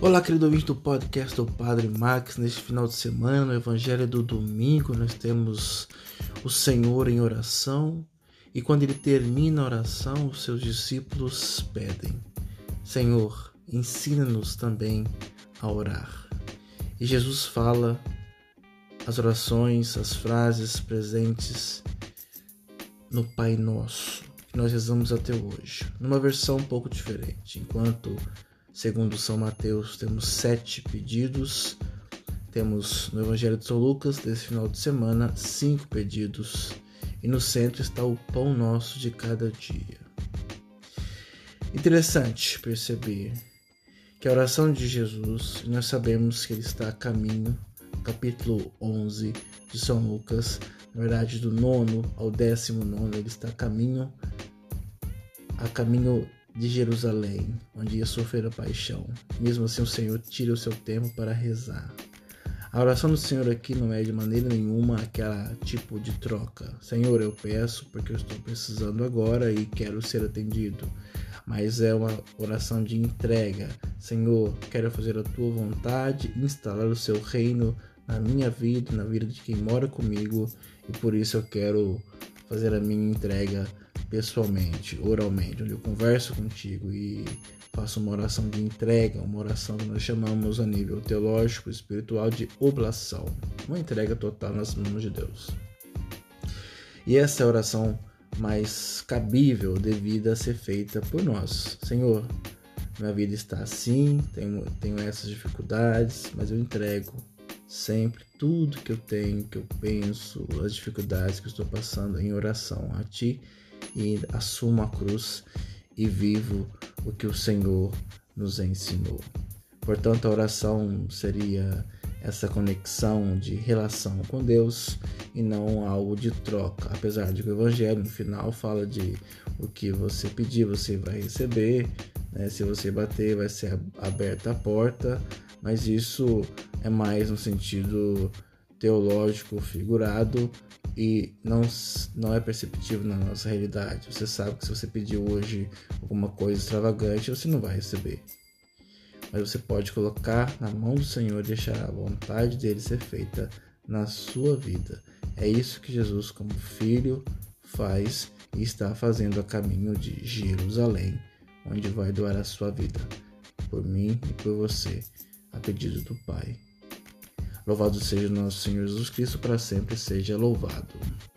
Olá, querido ouvinte do podcast do Padre Max. Neste final de semana, no Evangelho do domingo, nós temos o Senhor em oração e quando Ele termina a oração, os seus discípulos pedem: Senhor, ensina-nos também a orar. E Jesus fala as orações, as frases presentes no Pai Nosso, que nós rezamos até hoje, numa versão um pouco diferente. Enquanto segundo São Mateus, temos 7 pedidos. Temos no Evangelho de São Lucas, desse final de semana, 5 pedidos. E no centro está o pão nosso de cada dia. Interessante perceber que a oração de Jesus, nós sabemos que ele está a caminho, capítulo 11 de São Lucas, na verdade do 9 ao 19, ele está a caminho de Jerusalém, onde ia sofrer a paixão. Mesmo assim, o Senhor tira o seu tempo para rezar. A oração do Senhor aqui não é de maneira nenhuma aquela tipo de troca. Senhor, eu peço porque eu estou precisando agora e quero ser atendido. Mas é uma oração de entrega. Senhor, quero fazer a tua vontade, instalar o seu reino na minha vida, na vida de quem mora comigo, e por isso eu quero fazer a minha entrega pessoalmente, oralmente, onde eu converso contigo e faço uma oração de entrega, uma oração que nós chamamos a nível teológico, espiritual, de oblação, uma entrega total nas mãos de Deus. E essa é a oração mais cabível, devida a ser feita por nós. Senhor, minha vida está assim, tenho essas dificuldades, mas eu entrego sempre tudo que eu tenho, que eu penso, as dificuldades que eu estou passando em oração a Ti, e assumo a cruz e vivo o que o Senhor nos ensinou. Portanto, a oração seria essa conexão de relação com Deus e não algo de troca, apesar de que o Evangelho no final fala de o que você pedir, você vai receber, né? Se você bater, vai ser aberta a porta, mas isso é mais no sentido teológico, figurado, e não é perceptível na nossa realidade. Você sabe que se você pedir hoje alguma coisa extravagante, você não vai receber. Mas você pode colocar na mão do Senhor e deixar a vontade dele ser feita na sua vida. É isso que Jesus, como filho, faz e está fazendo a caminho de Jerusalém, onde vai doar a sua vida, por mim e por você, a pedido do Pai. Louvado seja o nosso Senhor Jesus Cristo, para sempre seja louvado.